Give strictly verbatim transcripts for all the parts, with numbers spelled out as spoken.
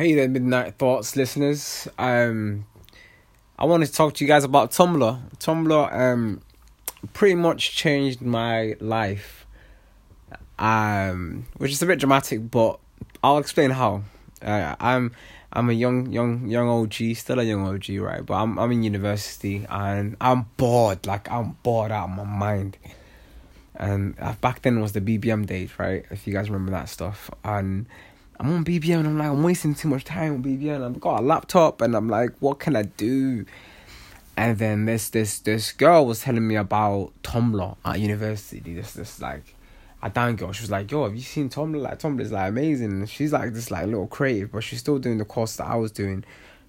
Hey there, Midnight Thoughts listeners. Um, I wanted to talk to you guys about Tumblr. Tumblr um, pretty much changed my life, um, which is a bit dramatic, but I'll explain how. Uh, I'm I'm a young young young O G, still a young O G, right? But I'm I'm in university and I'm bored, like I'm bored out of my mind. And back then was the B B M days, right? If you guys remember that stuff. And I'm on B B M and I'm like, I'm wasting too much time on B B M. I've got a laptop and I'm like, what can I do? And then this this this girl was telling me about Tumblr at university. This this like a down girl. She was like, yo, have you seen Tumblr? Like Tumblr is like amazing. And she's like this like little creative, but she's still doing the course that I was doing,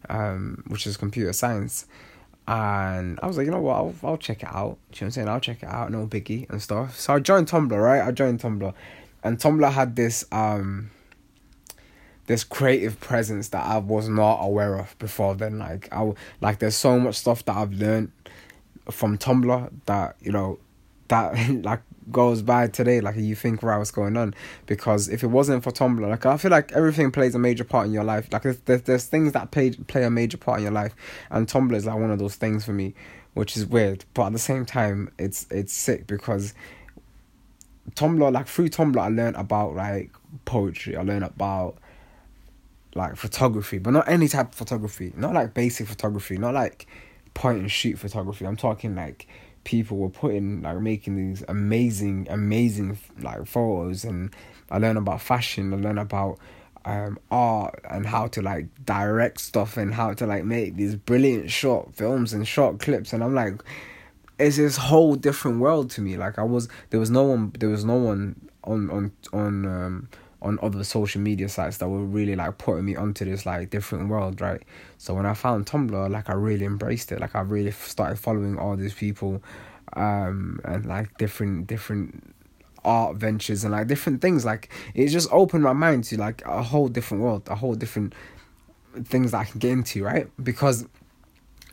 um, which is computer science. And I was like, you know what, I'll, I'll check it out. You know what I'm saying? I'll check it out, no biggie and stuff. So I joined Tumblr, right? I joined Tumblr. And Tumblr had this um this creative presence that I was not aware of before then. Like, I, like there's so much stuff that I've learned from Tumblr that, you know, that like goes by today. Like, you think, right, what's going on? Because if it wasn't for Tumblr, like, I feel like everything plays a major part in your life. Like, there's, there's, there's things that play, play a major part in your life. And Tumblr is like one of those things for me, which is weird. But at the same time, it's, it's sick because Tumblr, like through Tumblr, I learned about like poetry. I learned about like photography, but not any type of photography, not like basic photography, not like point and shoot photography. I'm talking like people were putting, like making these amazing, amazing like photos. And I learned about fashion, I learned about um, art and how to like direct stuff and how to like make these brilliant short films and short clips. And I'm like, it's this whole different world to me. Like I was, there was no one, there was no one on, on, on, um, on other social media sites that were really like putting me onto this like different world, right? So when I found Tumblr, like I really embraced it. Like I really started following all these people, um, and like different different art ventures and like different things. Like it just opened my mind to like a whole different world, a whole different things that I can get into, right? Because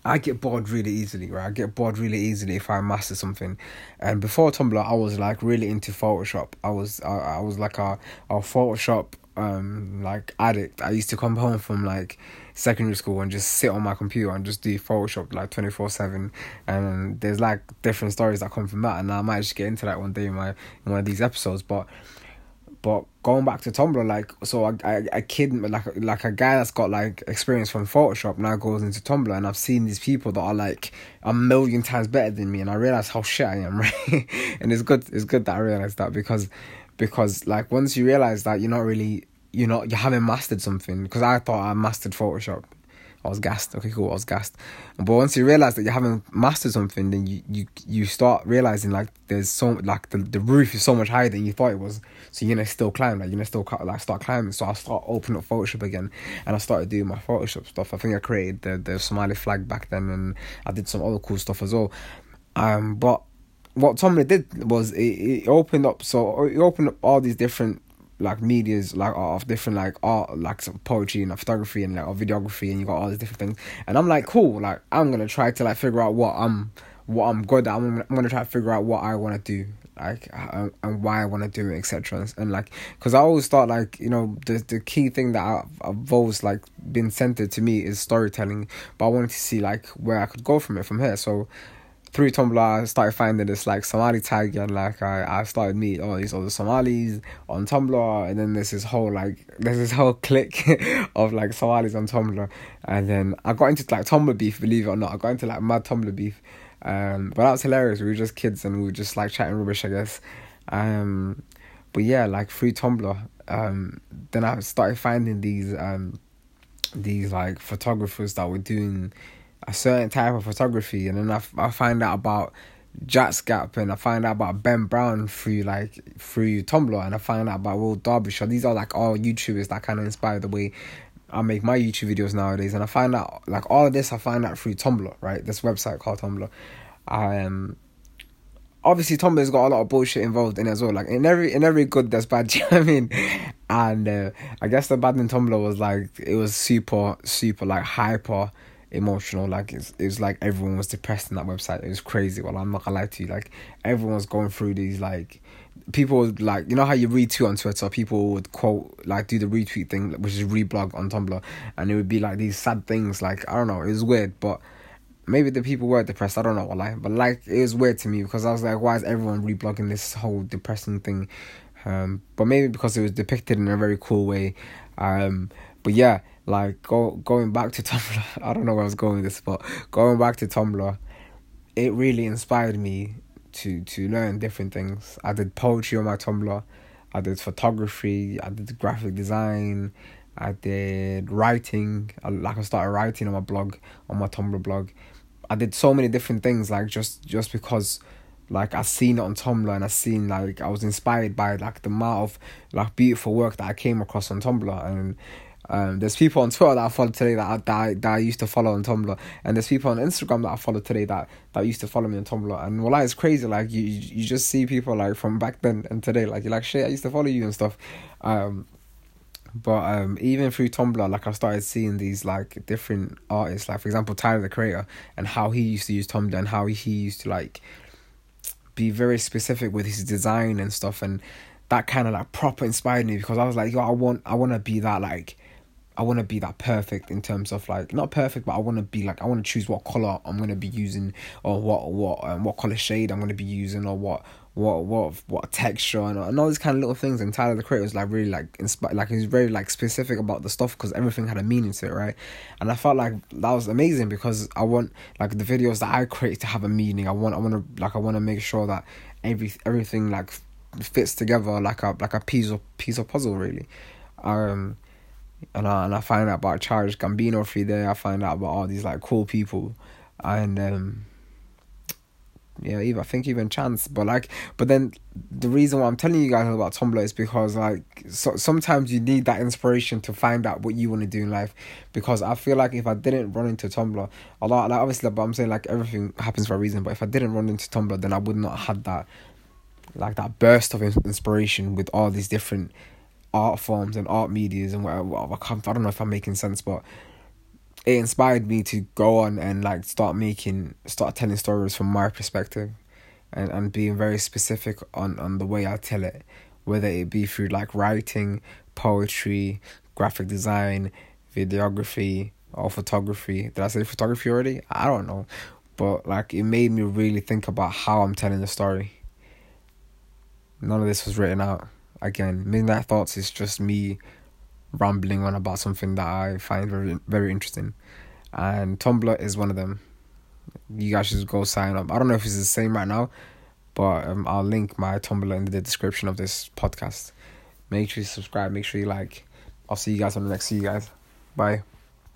I get bored really easily, right? I get bored really easily if I master something. And before Tumblr, I was like really into Photoshop. I was I, I was like a, a Photoshop um like addict. I used to come home from like secondary school and just sit on my computer and just do Photoshop like twenty-four seven. And there's like different stories that come from that. And I might just get into that one day in my in one of these episodes. But But going back to Tumblr, like, so I, I, a kid, like, like a guy that's got, like, experience from Photoshop now goes into Tumblr, and I've seen these people that are, like, a million times better than me, and I realise how shit I am, right? And it's good, it's good that I realise that, because, because, like, once you realise that you're not really, you're not, you haven't mastered something, because I thought I mastered Photoshop. I was gassed. Okay, cool. I was gassed. But once you realise that you haven't mastered something, then you, you, you start realising, like, there's so... Like, the, the roof is so much higher than you thought it was. So you're going to still climb. Like, you're going to still, like, start climbing. So I start opening up Photoshop again. And I started doing my Photoshop stuff. I think I created the, the Somali flag back then. And I did some other cool stuff as well. Um, But what Tumblr did was it, it opened up... So it opened up all these different... like medias, like of different like art, like some poetry and like, photography and like or videography, and you got all these different things. And I'm like, cool, like I'm gonna try to like figure out what I'm what I'm good at. I'm gonna, I'm gonna try to figure out what I want to do, like uh, and why I want to do it, etc. and, and like, because I always thought, like, you know, the the key thing that I've, I've always like been centered to me is storytelling, but I wanted to see like where I could go from it from here. So through Tumblr, I started finding this, like, Somali tag, and, like, I, I started meeting all these other Somalis on Tumblr, and then there's this whole, like, there's this whole clique of, like, Somalis on Tumblr, and then I got into, like, Tumblr beef, believe it or not. I got into, like, mad Tumblr beef, um, but that was hilarious. We were just kids, and we were just, like, chatting rubbish, I guess, um, but yeah, like, through Tumblr, um, then I started finding these, um, these, like, photographers that were doing a certain type of photography, and then I, I find out about Jack's Gap, and I find out about Ben Brown through like through Tumblr, and I find out about Will Derbyshire. These are like all YouTubers that kind of inspire the way I make my YouTube videos nowadays. And I find out like all of this, I find out through Tumblr, right? This website called Tumblr. Um, obviously Tumblr's got a lot of bullshit involved in it as well. Like in every in every good, there's bad. Do you know what I mean? And uh, I guess the bad in Tumblr was like it was super super like hyper emotional. Like, it's, it was like everyone was depressed on that website. It was crazy. Well, I'm not gonna lie to you. Like, everyone's going through these, like, people would, like, you know how you retweet on Twitter, people would quote, like, do the retweet thing, which is reblog on Tumblr, and it would be like these sad things. Like, I don't know, it was weird, but maybe the people were depressed, I don't know, why, but like, it was weird to me, because I was like, why is everyone reblogging this whole depressing thing? Um, but maybe because it was depicted in a very cool way. Um, but yeah, like, go, going back to Tumblr, I don't know where I was going with this, but going back to Tumblr, it really inspired me to to learn different things. I did poetry on my Tumblr, I did photography, I did graphic design, I did writing. I, like I started writing on my blog, on my Tumblr blog. I did so many different things, like, just just because, like, I seen it on Tumblr, and I seen, like, I was inspired by, like, the amount of, like, beautiful work that I came across on Tumblr. And um, there's people on Twitter that I follow today that I, that I, that I used to follow on Tumblr, and there's people on Instagram that I follow today that, that used to follow me on Tumblr. And well, like, it's crazy, like, you you just see people, like, from back then and today, like, you're like, shit, I used to follow you and stuff. Um, but um, even through Tumblr, like, I started seeing these, like, different artists, like, for example, Tyler the Creator, and how he used to use Tumblr, and how he used to, like, be very specific with his design and stuff. And that kind of, like, proper inspired me, because I was like, yo, I want I want to be that, like, I want to be that perfect in terms of, like, not perfect, but I want to be like, I want to choose what color I'm going to be using, or what what um, what color shade I'm going to be using, or what what what what texture, and, and all these kind of little things. And Tyler the Creator was like really, like, inspired, like, he was very, like, specific about the stuff, because everything had a meaning to it, right? And I felt like that was amazing, because I want, like, the videos that I create to have a meaning. I want I want to like I want to make sure that every everything like fits together like a like a piece of piece of puzzle, really. Um. And I, and I find out about Charles Gambino through there. I find out about all these, like, cool people. And, um, yeah, even, I think even Chance. But, like, but then the reason why I'm telling you guys about Tumblr is because, like, so, sometimes you need that inspiration to find out what you want to do in life. Because I feel like if I didn't run into Tumblr, a lot, like, obviously, but I'm saying, like, everything happens for a reason. But if I didn't run into Tumblr, then I would not have had that, like, that burst of inspiration with all these different art forms and art medias and whatever. I can't, I don't know if I'm making sense, but it inspired me to go on and, like, start making, start telling stories from my perspective, and, and being very specific on, on the way I tell it, whether it be through, like, writing, poetry, graphic design, videography, or photography. Did I say photography already? I don't know. But, like, it made me really think about how I'm telling the story. None of this was written out. Again, Midnight Thoughts is just me rambling on about something that I find very, very interesting. And Tumblr is one of them. You guys should go sign up. I don't know if it's the same right now, but um, I'll link my Tumblr in the description of this podcast. Make sure you subscribe. Make sure you like. I'll see you guys on the next. See you guys. Bye.